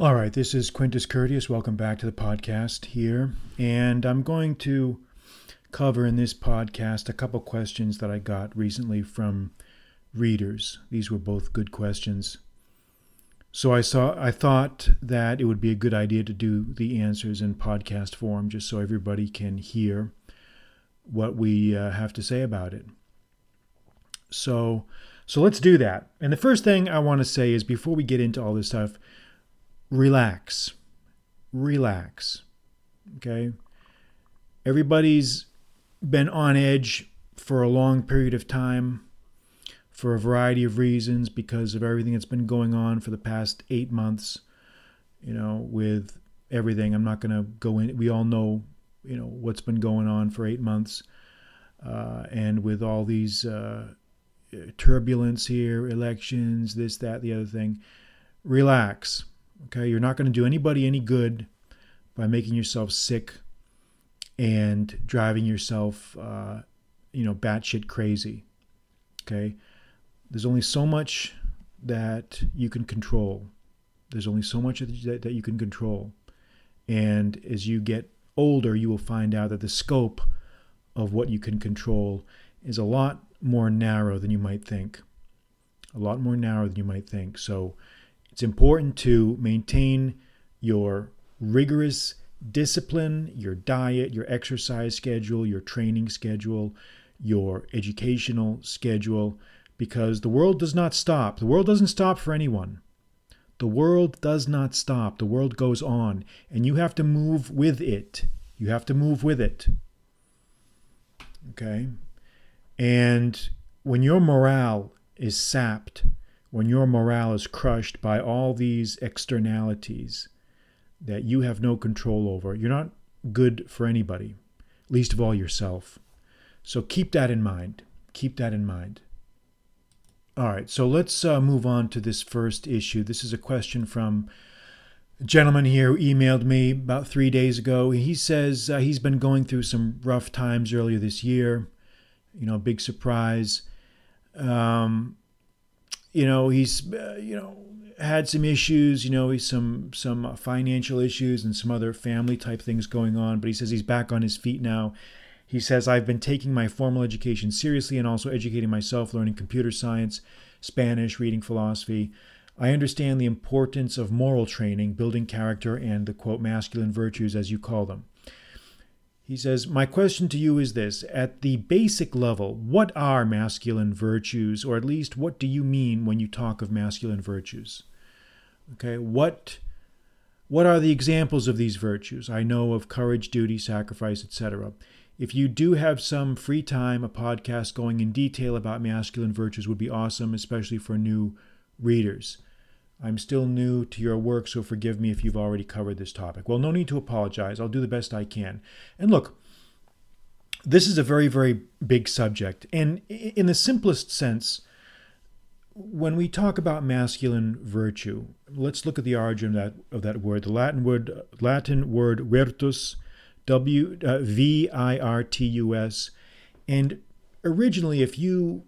All right, this is Quintus Curtius. Welcome back to the podcast here. And I'm going to cover in this podcast a couple questions that I got recently from readers. These were both good questions. So I thought that it would be a good idea to do the answers in podcast form just so everybody can hear what we have to say about it. So let's do that. And the first thing I want to say is before we get into all this stuff, relax, okay? Everybody's been on edge for a long period of time for a variety of reasons because of everything that's been going on for the past 8 months, with everything. I'm not going to go in. We all know, what's been going on for 8 months. And with all these turbulence here, elections, this, that, the other thing, relax. Okay, you're not going to do anybody any good by making yourself sick and driving yourself, batshit crazy. Okay, there's only so much that you can control. There's only so much that you can control. And as you get older, you will find out that the scope of what you can control is a lot more narrow than you might think. So it's important to maintain your rigorous discipline, your diet, your exercise schedule, your training schedule, your educational schedule, because the world does not stop. The world doesn't stop for anyone. The world does not stop. The world goes on, and you have to move with it. Okay? And when your morale is sapped, when your morale is crushed by all these externalities that you have no control over, you're not good for anybody, least of all yourself. So keep that in mind. All right, so let's move on to this first issue. This is a question from a gentleman here who emailed me about 3 days ago. He says he's been going through some rough times earlier this year. Big surprise. He's, had some issues, some financial issues and some other family type things going on, but he says he's back on his feet now. He says, I've been taking my formal education seriously and also educating myself, learning computer science, Spanish, reading philosophy. I understand the importance of moral training, building character, and the, quote, masculine virtues, as you call them. He says, my question to you is this. At the basic level, what are masculine virtues? Or at least, what do you mean when you talk of masculine virtues? Okay, what are the examples of these virtues? I know of courage, duty, sacrifice, etc. If you do have some free time, a podcast going in detail about masculine virtues would be awesome, especially for new readers. I'm still new to your work, so forgive me if you've already covered this topic. Well, no need to apologize. I'll do the best I can. And look, this is a very, very big subject. And in the simplest sense, when we talk about masculine virtue, let's look at the origin of that word. The Latin word virtus, V-I-R-T-U-S. And originally, if you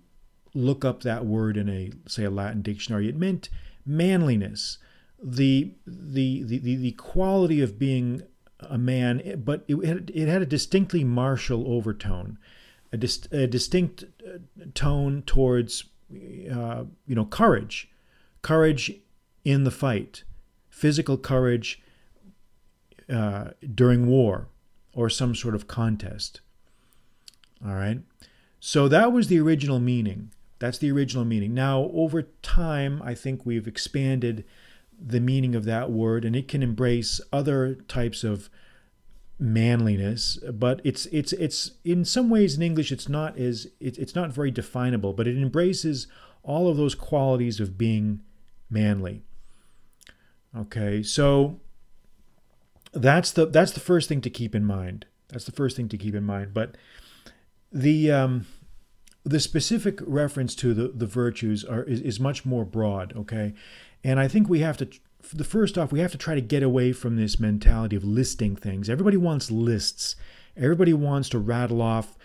look up that word in a Latin dictionary, it meant manliness, the quality of being a man, but it had a distinctly martial overtone, a distinct tone towards courage in the fight, physical courage during war or some sort of contest. All right, so that was the original meaning. That's the original meaning. Now, over time, I think we've expanded the meaning of that word, and it can embrace other types of manliness. But it's in some ways in English, it's not very definable. But it embraces all of those qualities of being manly. Okay, so that's the first thing to keep in mind. But the specific reference to the virtues is much more broad, okay? And I think we have to, first off, we have to try to get away from this mentality of listing things. Everybody wants lists. Everybody wants to rattle off,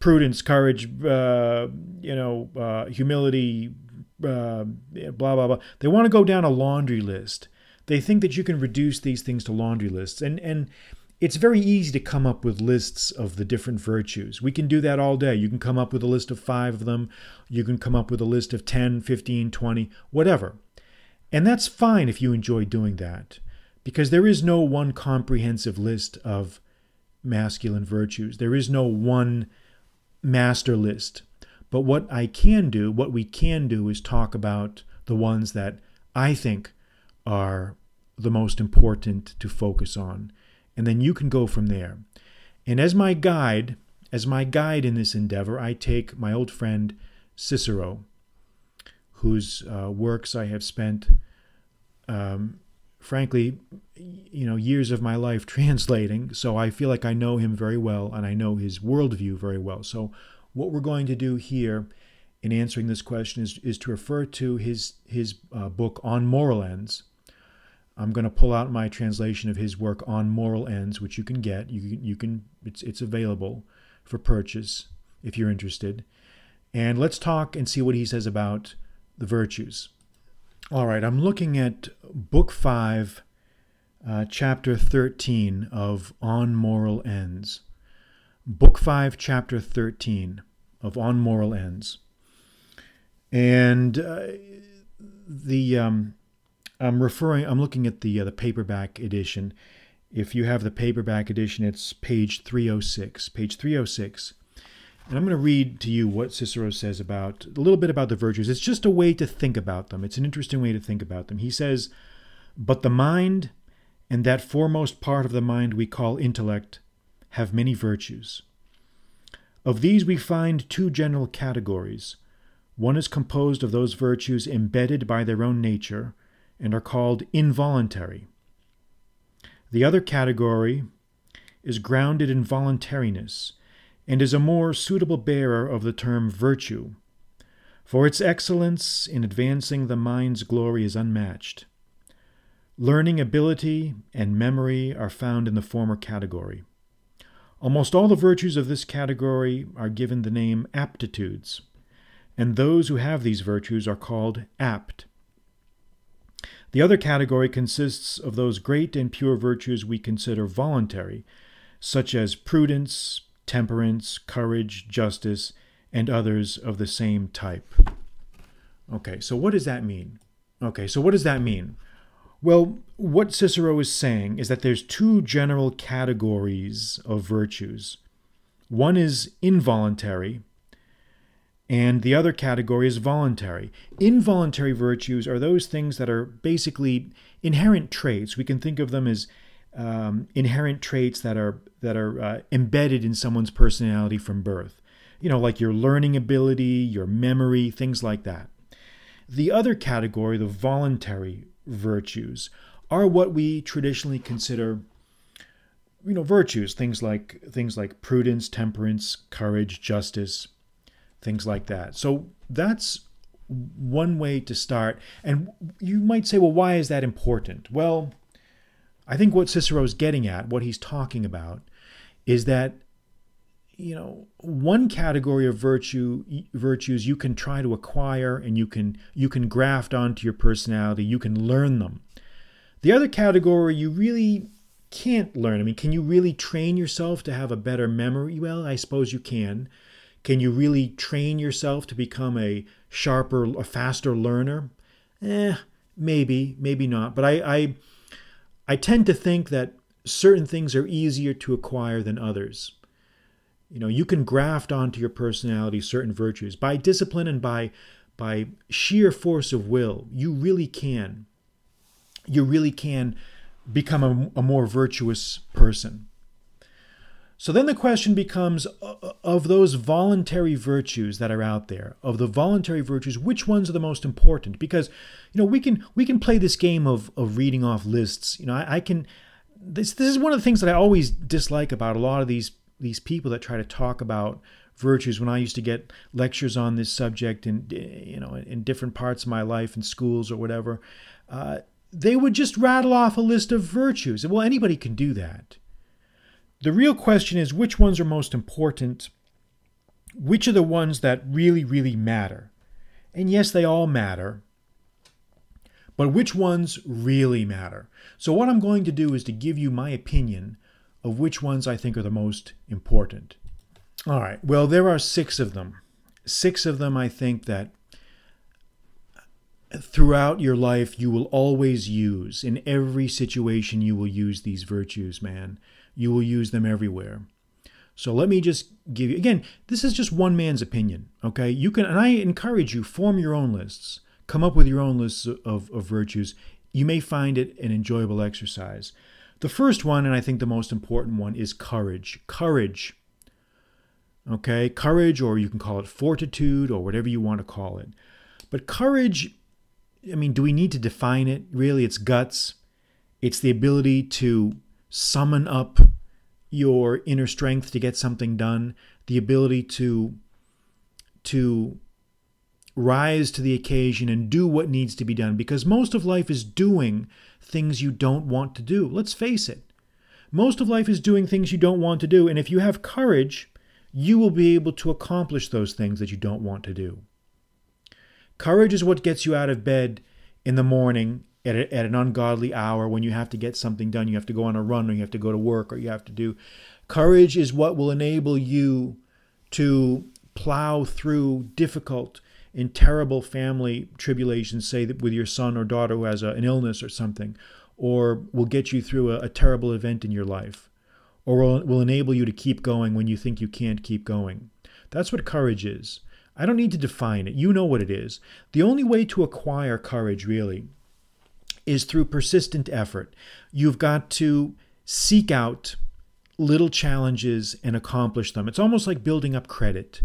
prudence, courage, humility, blah, blah, blah. They want to go down a laundry list. They think that you can reduce these things to laundry lists. And it's very easy to come up with lists of the different virtues. We can do that all day. You can come up with a list of 5 of them. You can come up with a list of 10, 15, 20, whatever. And that's fine if you enjoy doing that, because there is no one comprehensive list of masculine virtues. There is no one master list. But what we can do is talk about the ones that I think are the most important to focus on. And then you can go from there. And as my guide in this endeavor, I take my old friend Cicero, whose works I have spent, frankly, years of my life translating. So I feel like I know him very well, and I know his worldview very well. So what we're going to do here in answering this question is to refer to his book On Moral Ends. I'm going to pull out my translation of his work On Moral Ends, which you can get. You can it's available for purchase if you're interested. And let's talk and see what he says about the virtues. All right, I'm looking at Book 5, Chapter 13 of On Moral Ends. Book 5, Chapter 13 of On Moral Ends. And I'm looking at the paperback edition. If you have the paperback edition, it's page 306. And I'm going to read to you what Cicero says a little bit about the virtues. It's just a way to think about them. It's an interesting way to think about them. He says, "But the mind, and that foremost part of the mind we call intellect, have many virtues. Of these we find 2 general categories. One is composed of those virtues embedded by their own nature and are called involuntary. The other category is grounded in voluntariness, and is a more suitable bearer of the term virtue, for its excellence in advancing the mind's glory is unmatched. Learning ability and memory are found in the former category. Almost all the virtues of this category are given the name aptitudes, and those who have these virtues are called apt. The other category consists of those great and pure virtues we consider voluntary, such as prudence, temperance, courage, justice, and others of the same type." Okay, so what does that mean? Well, what Cicero is saying is that there's 2 general categories of virtues. One is involuntary, and the other category is voluntary. Involuntary virtues are those things that are basically inherent traits. We can think of them as inherent traits that are embedded in someone's personality from birth, like your learning ability, your memory, things like that. The other category, the voluntary virtues, are what we traditionally consider, virtues, things like prudence, temperance, courage, justice, things like that. So that's one way to start. And you might say, well, why is that important? Well, I think what Cicero's getting at, what he's talking about, is that, one category of virtues you can try to acquire and you can graft onto your personality, you can learn them. The other category you really can't learn. I mean, can you really train yourself to have a better memory? Well, I suppose you can. Can you really train yourself to become a sharper, a faster learner? Maybe not. But I tend to think that certain things are easier to acquire than others. You can graft onto your personality certain virtues. By discipline and by sheer force of will, you really can become a more virtuous person. So then the question becomes, of those voluntary virtues that are out there, of the voluntary virtues, which ones are the most important? Because, we can play this game of reading off lists. This is one of the things that I always dislike about a lot of these people that try to talk about virtues. When I used to get lectures on this subject in different parts of my life, in schools or whatever, they would just rattle off a list of virtues. Well, anybody can do that. The real question is, which ones are most important? Which are the ones that really, really matter? And yes, they all matter, but which ones really matter? So what I'm going to do is to give you my opinion of which ones I think are the most important. All right, well, there are six of them. Six of them I think that throughout your life you will always use. In every situation you will use these virtues, man. You will use them everywhere. So let me just give you, again, this is just one man's opinion, okay? You can, and I encourage you, form your own lists. Come up with your own lists of virtues. You may find it an enjoyable exercise. The first one, and I think the most important one, is courage. Courage, okay? Courage, or you can call it fortitude, or whatever you want to call it. But courage, I mean, do we need to define it? Really, it's guts. It's the ability to summon up your inner strength to get something done, the ability to rise to the occasion and do what needs to be done, because most of life is doing things you don't want to do. Let's face it. Most of life is doing things you don't want to do, and if you have courage, you will be able to accomplish those things that you don't want to do. Courage is what gets you out of bed in the morning at an ungodly hour when you have to get something done. You have to go on a run, or you have to go to work, or you have to do. Courage is what will enable you to plow through difficult and terrible family tribulations, say that with your son or daughter who has an illness or something, or will get you through a terrible event in your life, or will enable you to keep going when you think you can't keep going. That's what courage is. I don't need to define it. You know what it is. The only way to acquire courage, really, is through persistent effort. You've got to seek out little challenges and accomplish them. It's almost like building up credit.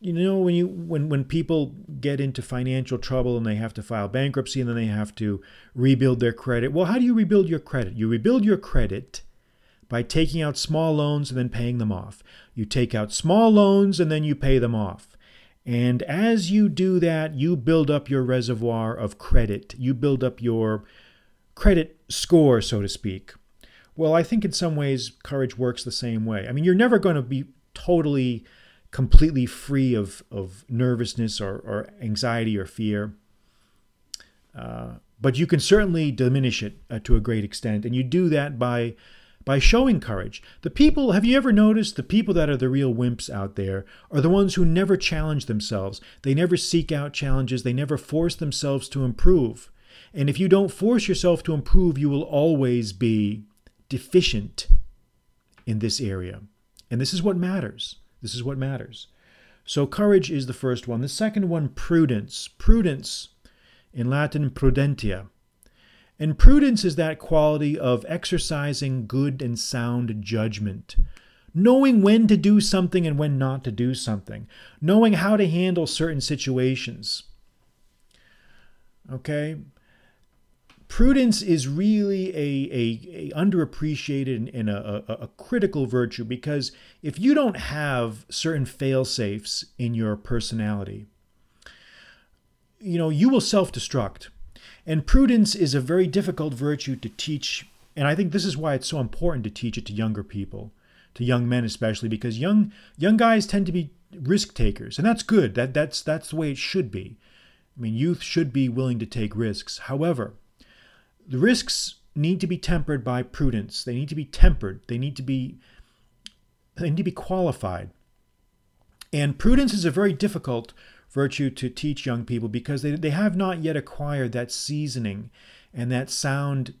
You know, when people get into financial trouble and they have to file bankruptcy and then they have to rebuild their credit. Well, how do you rebuild your credit? You rebuild your credit by taking out small loans and then paying them off. You take out small loans and then you pay them off. And as you do that, you build up your reservoir of credit. You build up your credit score, so to speak. Well, I think in some ways, courage works the same way. I mean, you're never going to be totally, completely free of nervousness or anxiety or fear. But you can certainly diminish it to a great extent. And you do that by showing courage. The people, have you ever noticed the people that are the real wimps out there are the ones who never challenge themselves. They never seek out challenges. They never force themselves to improve. And if you don't force yourself to improve, you will always be deficient in this area. And this is what matters. This is what matters. So courage is the first one. The second one, prudence. Prudence, in Latin, prudentia. And prudence is that quality of exercising good and sound judgment, knowing when to do something and when not to do something, knowing how to handle certain situations. Okay? Prudence is really a underappreciated and a critical virtue, because if you don't have certain fail-safes in your personality, you know, you will self-destruct. And prudence is a very difficult virtue to teach, and I think this is why it's so important to teach it to younger people, to young men especially, because young guys tend to be risk takers, and that's good. That's the way it should be. I mean, youth should be willing to take risks. However, the risks need to be tempered by prudence. They need to be tempered. They need to be qualified. And prudence is a very difficult virtue to teach young people, because they have not yet acquired that seasoning and that sound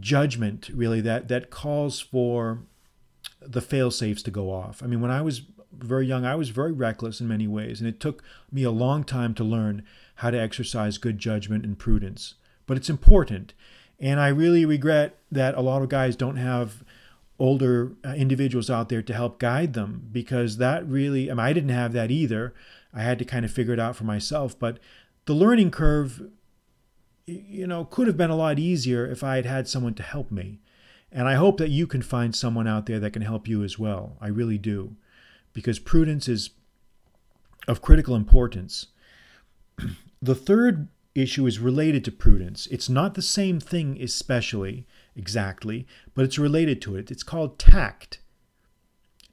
judgment, really, that calls for the fail-safes to go off. I mean, when I was very young, I was very reckless in many ways, and it took me a long time to learn how to exercise good judgment and prudence. But it's important, and I really regret that a lot of guys don't have older individuals out there to help guide them, because that really, I mean, I didn't have that either. I had to kind of figure it out for myself, but the learning curve, you know, could have been a lot easier if I had had someone to help me. And I hope that you can find someone out there that can help you as well. I really do, because prudence is of critical importance. The third issue is related to prudence. It's not the same thing, especially exactly, but it's related to it. It's called tact.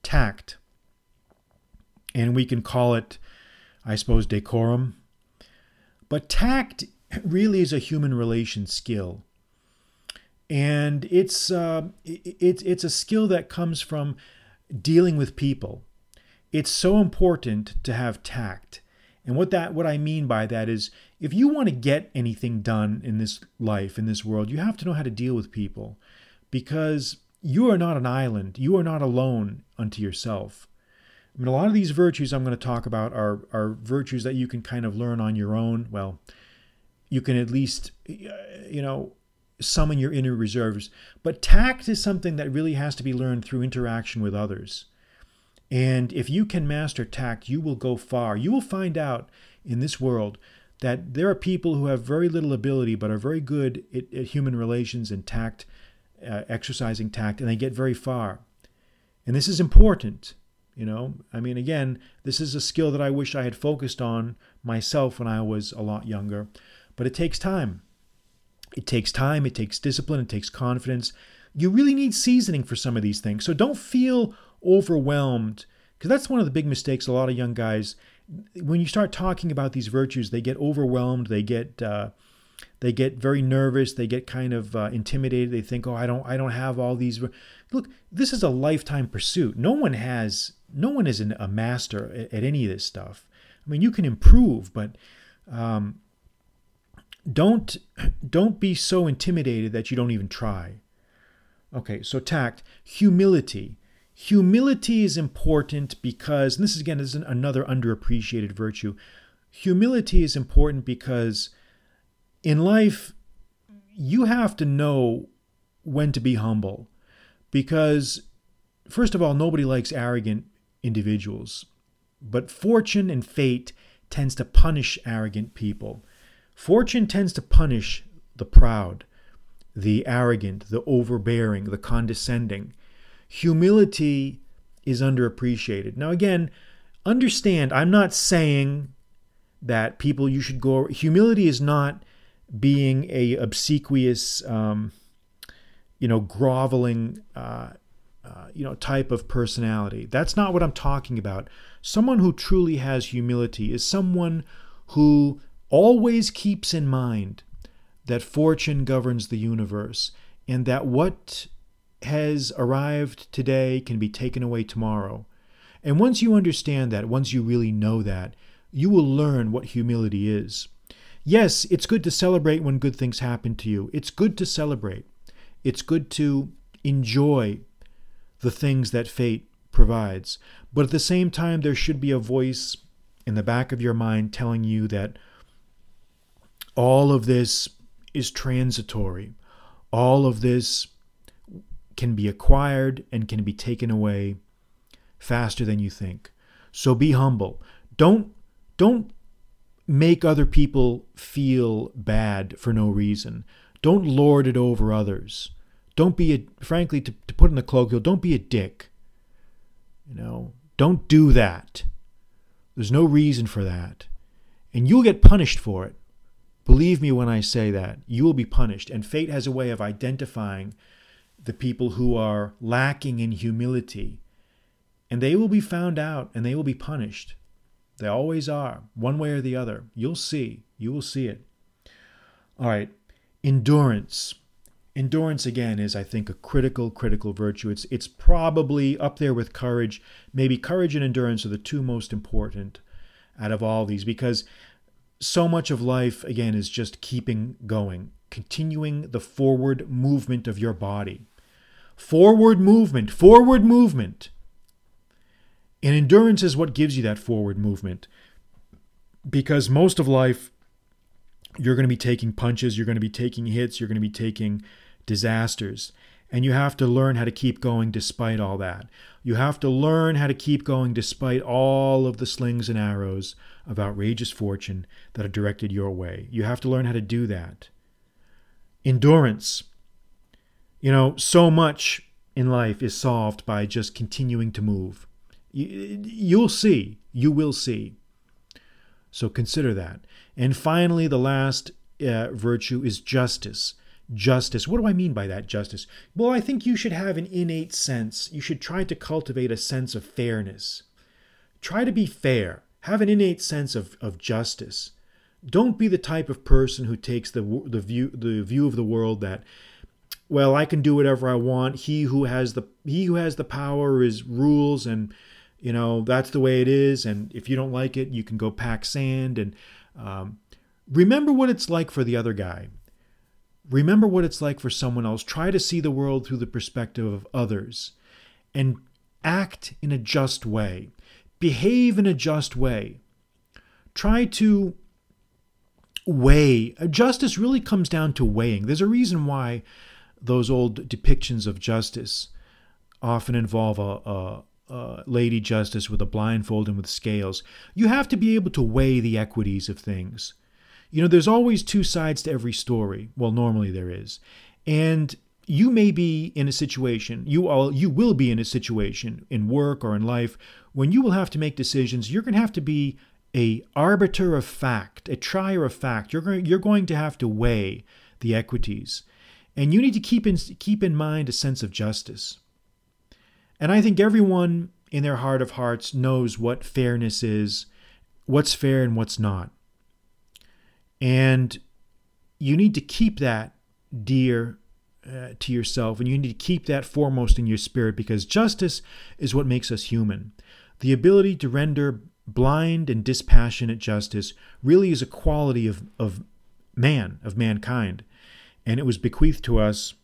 Tact. And we can call it, I suppose, decorum. But tact really is a human relation skill. And it's a skill that comes from dealing with people. It's so important to have tact. And what I mean by that is, if you want to get anything done in this life, in this world, you have to know how to deal with people, because you are not an island. You are not alone unto yourself. I mean, a lot of these virtues I'm going to talk about are virtues that you can kind of learn on your own. Well, you can at least, summon your inner reserves. But tact is something that really has to be learned through interaction with others. And if you can master tact, you will go far. You will find out in this world that there are people who have very little ability but are very good at human relations and tact, exercising tact, and they get very far. And this is important. This is a skill that I wish I had focused on myself when I was a lot younger. But it takes time. It takes discipline, it takes confidence. You really need seasoning for some of these things. So don't feel overwhelmed, because that's one of the big mistakes a lot of young guys, when you start talking about these virtues, they get overwhelmed, they get very nervous, they get kind of intimidated. They think, I don't have all these. Look, this is a lifetime pursuit. No one is a master at any of this stuff. I mean, you can improve, but don't be so intimidated that you don't even try. Okay, so tact, humility. Humility is important because, and this is another underappreciated virtue. Humility is important because in life, you have to know when to be humble. Because, first of all, nobody likes arrogant individuals. But fortune and fate tends to punish arrogant people. Fortune tends to punish the proud, the arrogant, the overbearing, the condescending. Humility is underappreciated. Now, again, understand, I'm not saying that you should go. Humility is not being a obsequious, groveling, type of personality. That's not what I'm talking about. Someone who truly has humility is someone who always keeps in mind that fortune governs the universe, and that what has arrived today can be taken away tomorrow. And once you understand that, once you really know that, you will learn what humility is. Yes, it's good to celebrate when good things happen to you. It's good to celebrate. It's good to enjoy the things that fate provides. But at the same time, there should be a voice in the back of your mind telling you that all of this is transitory. All of this can be acquired and can be taken away faster than you think. So be humble. Don't make other people feel bad for no reason. Don't lord it over others. Don't be frankly, to put in the colloquial, don't be a dick. Don't do that. There's no reason for that. And you'll get punished for it. Believe me when I say that. You will be punished. And fate has a way of identifying the people who are lacking in humility, and they will be found out and they will be punished. They always are, one way or the other. You'll see. You will see it. All right. Endurance. Endurance, again, is, I think, a critical virtue. It's probably up there with courage. Maybe courage and endurance are the two most important out of all these, because so much of life, again, is just keeping going, continuing the forward movement of your body. Forward movement. And endurance is what gives you that forward movement. Because most of life, you're going to be taking punches, you're going to be taking hits, you're going to be taking disasters. And you have to learn how to keep going despite all that. You have to learn how to keep going despite all of the slings and arrows of outrageous fortune that are directed your way. You have to learn how to do that. Endurance. So much in life is solved by just continuing to move. You will see. So consider that. And finally, the last virtue is justice. Justice. What do I mean by that, justice? Well, I think you should have an innate sense. You should try to cultivate a sense of fairness. Try to be fair. Have an innate sense of justice. Don't be the type of person who takes the view of the world that, well, I can do whatever I want. He who has the power is rules, and you know that's the way it is. And if you don't like it, you can go pack sand. And remember what it's like for the other guy. Remember what it's like for someone else. Try to see the world through the perspective of others, and act in a just way. Behave in a just way. Try to weigh. Justice really comes down to weighing. There's a reason why those old depictions of justice often involve a lady justice with a blindfold and with scales. You have to be able to weigh the equities of things. You know, there's always two sides to every story. Well, normally there is. And you may be in a situation, you will be in a situation in work or in life when you will have to make decisions. You're going to have to be a arbiter of fact, a trier of fact. You're going to have to weigh the equities, and you need to keep in mind a sense of justice. And I think everyone in their heart of hearts knows what fairness is, what's fair and what's not. And you need to keep that dear to yourself, and you need to keep that foremost in your spirit, because justice is what makes us human. The ability to render blind and dispassionate justice really is a quality of mankind, and it was bequeathed to us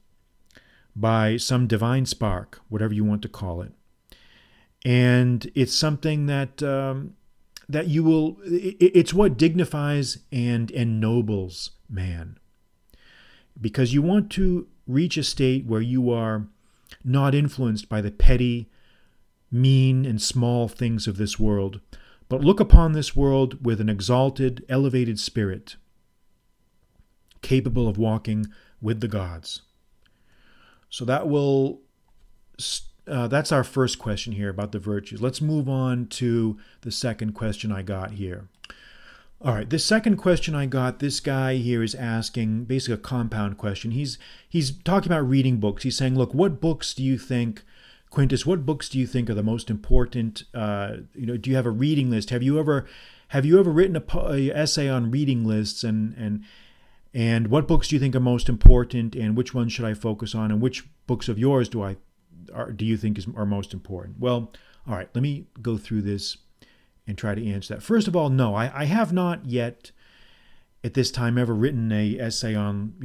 by some divine spark, whatever you want to call it. And it's something that it's what dignifies and ennobles man, because you want to reach a state where you are not influenced by the petty, mean, and small things of this world, but look upon this world with an exalted, elevated spirit, capable of walking with the gods. So that's our first question here about the virtues. Let's move on to the second question I got here. All right, the second question I got, this guy here is asking basically a compound question. He's talking about reading books. He's saying, look, what books do you think are the most important? Do you have a reading list? Have you ever written an essay on reading lists? And what books do you think are most important? And which ones should I focus on? And which books of yours do you think are most important? Well, all right, let me go through this and try to answer that. First of all, no, I have not yet at this time ever written an essay on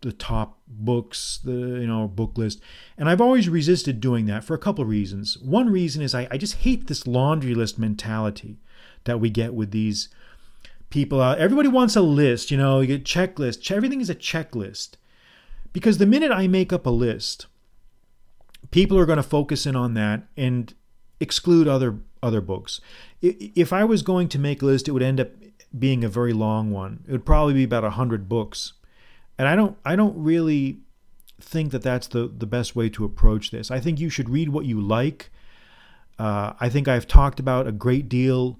the top books, book list. And I've always resisted doing that for a couple of reasons. One reason is I just hate this laundry list mentality that we get with these people. Everybody wants a list, you get checklist. Everything is a checklist. Because the minute I make up a list, people are going to focus in on that and exclude other books. If I was going to make a list, it would end up being a very long one. It would probably be about 100 books. And I don't really think that that's the best way to approach this. I think you should read what you like. I think I've talked about a great deal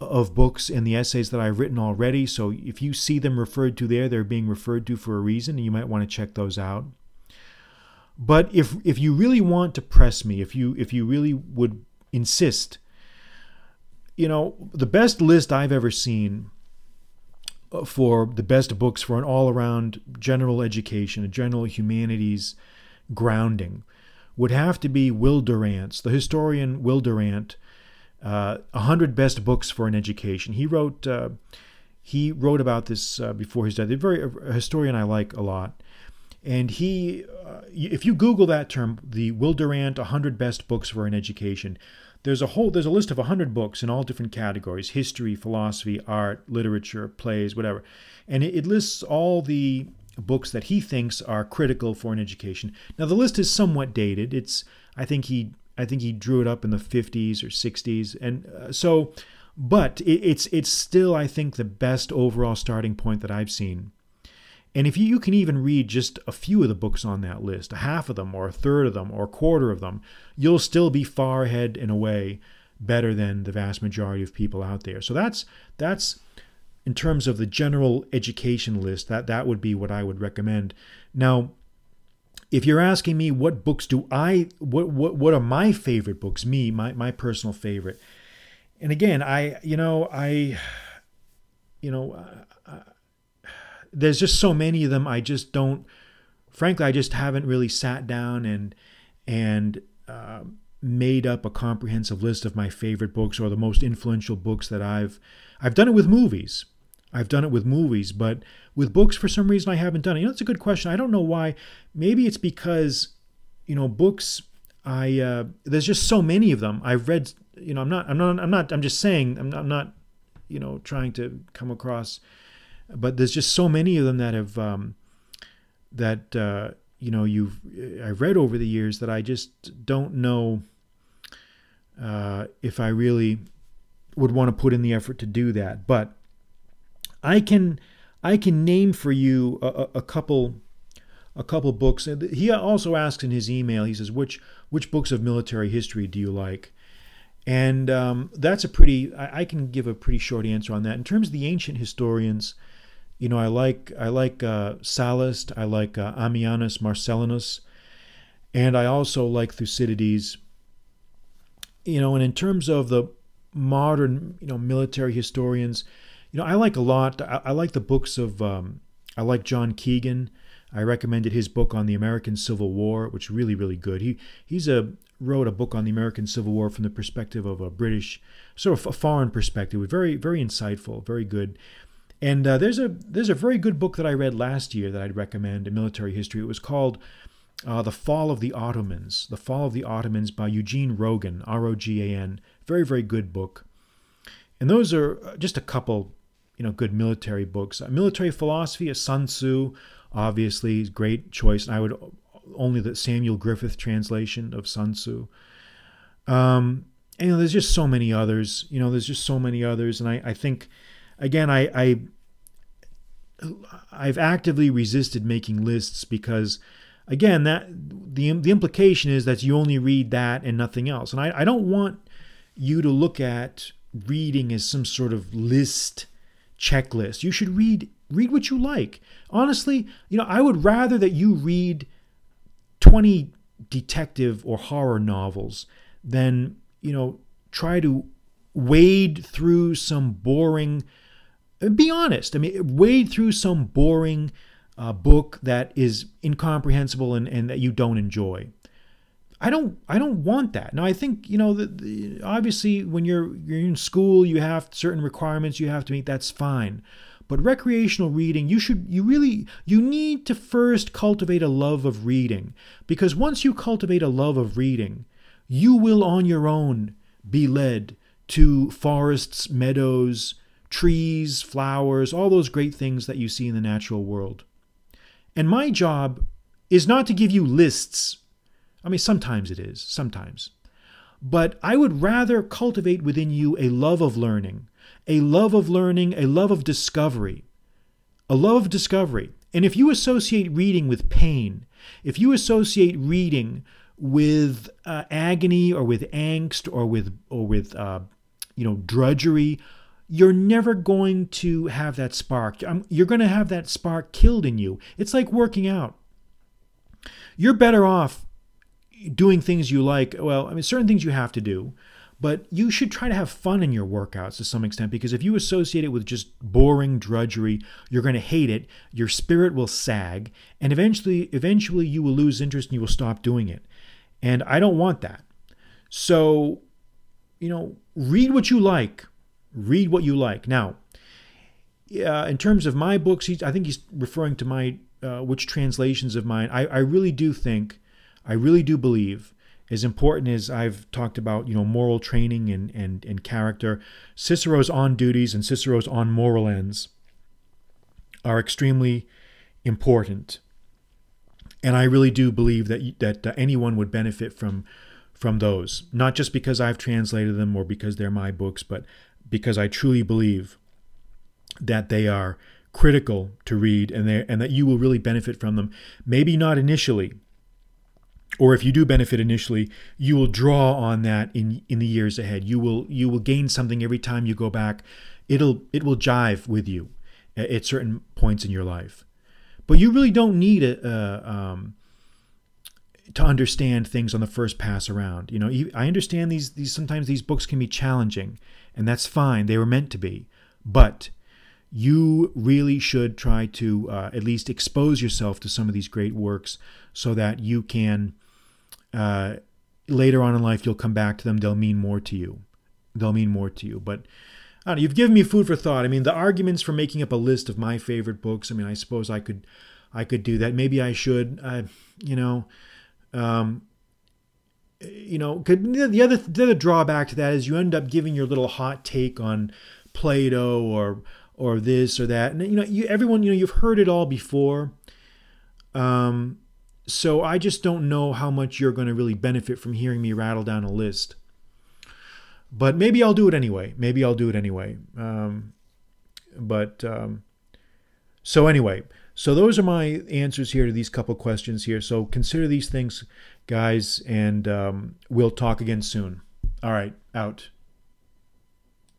of books in the essays that I've written already. So if you see them referred to there, they're being referred to for a reason, and you might want to check those out. But if you really want to press me, if you really would insist, the best list I've ever seen for the best books for an all-around general education, a general humanities grounding, would have to be Will Durant's, the historian Will Durant, 100 Best Books for an Education. He wrote about this before his death. A historian I like a lot. And if you Google that term, the Will Durant 100 Best Books for an Education, there's a list of 100 books in all different categories: history, philosophy, art, literature, plays, whatever. And it lists all the books that he thinks are critical for an education. Now the list is somewhat dated. I think he drew it up in the 50s or 60s, but it's still, I think, the best overall starting point that I've seen. And if you can even read just a few of the books on that list, half of them or a third of them or a quarter of them, you'll still be far ahead and away better than the vast majority of people out there. So that's in terms of the general education list, that would be what I would recommend. Now, if you're asking me what books what are my favorite books, my personal favorite. And again, I there's just so many of them. I just don't, frankly, I just haven't really sat down and made up a comprehensive list of my favorite books or the most influential books that I've done it with movies. I've done it with movies, but with books, for some reason, I haven't done it. You know, it's a good question. I don't know why. Maybe it's because, you know, books, I there's just so many of them. I've read, you know, I'm just saying, I'm not, you know, trying to come across, but there's just so many of them that have, you know, I've read over the years that I just don't know if I really would want to put in the effort to do that. But I can name for you a couple books. He also asks in his email. He says, "Which books of military history do you like?" And that's a pretty. I can give a pretty short answer on that. In terms of the ancient historians, you know, I like Sallust. I like Ammianus Marcellinus, and I also like Thucydides. You know, and in terms of the modern, you know, military historians. You know, I like a lot. I like the books of, I like John Keegan. I recommended his book on the American Civil War, which is really, really good. He wrote a book on the American Civil War from the perspective of a British, sort of a foreign perspective. Very, very insightful, very good. And there's a very good book that I read last year that I'd recommend in military history. It was called The Fall of the Ottomans. The Fall of the Ottomans by Eugene Rogan, R-O-G-A-N. Very, very good book. And those are just a couple, you know, good military books. Military philosophy, Sun Tzu, obviously, great choice. And I would only the Samuel Griffith translation of Sun Tzu. And you know, there's just so many others. You know, there's just so many others. And I think, again, I've actively resisted making lists because, again, that the implication is that you only read that and nothing else. And I don't want you to look at reading as some sort of list checklist. You should read what you like. Honestly, you know, I would rather that you read 20 detective or horror novels than, you know, try to wade through some boring, be honest, I mean, wade through some boring book that is incomprehensible and that you don't enjoy. I don't want that. Now, I think, you know, obviously when you're in school, you have certain requirements you have to meet. That's fine. But recreational reading, you need to first cultivate a love of reading, because once you cultivate a love of reading, you will on your own be led to forests, meadows, trees, flowers, all those great things that you see in the natural world. And my job is not to give you lists. I mean, sometimes it is, sometimes. But I would rather cultivate within you a love of learning, a love of discovery, And if you associate reading with pain, if you associate reading with agony or with angst or with you know, drudgery, you're never going to have that spark. You're going to have that spark killed in you. It's like working out. You're better off doing things you like. Well, I mean, certain things you have to do, but you should try to have fun in your workouts to some extent, because if you associate it with just boring drudgery, you're going to hate it. Your spirit will sag, and eventually you will lose interest and you will stop doing it. And I don't want that. So, you know, read what you like. Read what you like. Now, in terms of my books, I think he's referring to my which translations of mine. I really do believe, as important as I've talked about, you know, moral training and character, Cicero's On Duties and Cicero's On Moral Ends are extremely important. And I really do believe that anyone would benefit from those, not just because I've translated them or because they're my books, but because I truly believe that they are critical to read and that you will really benefit from them. Maybe not initially, or if you do benefit initially, you will draw on that in the years ahead. You will gain something every time you go back. It will jive with you at certain points in your life. But you really don't need to understand things on the first pass around. You know, I understand these sometimes these books can be challenging, and that's fine. They were meant to be. But you really should try to at least expose yourself to some of these great works so that you can, later on in life, you'll come back to them. They'll mean more to you. But I don't know, you've given me food for thought. I mean, the arguments for making up a list of my favorite books, I mean, I suppose I could do that. Maybe I should, the other drawback to that is you end up giving your little hot take on Plato or this or that, and you've heard it all before. So I just don't know how much you're going to really benefit from hearing me rattle down a list. But maybe I'll do it anyway. So those are my answers here to these couple questions here. So consider these things, guys, and we'll talk again soon. All right, out.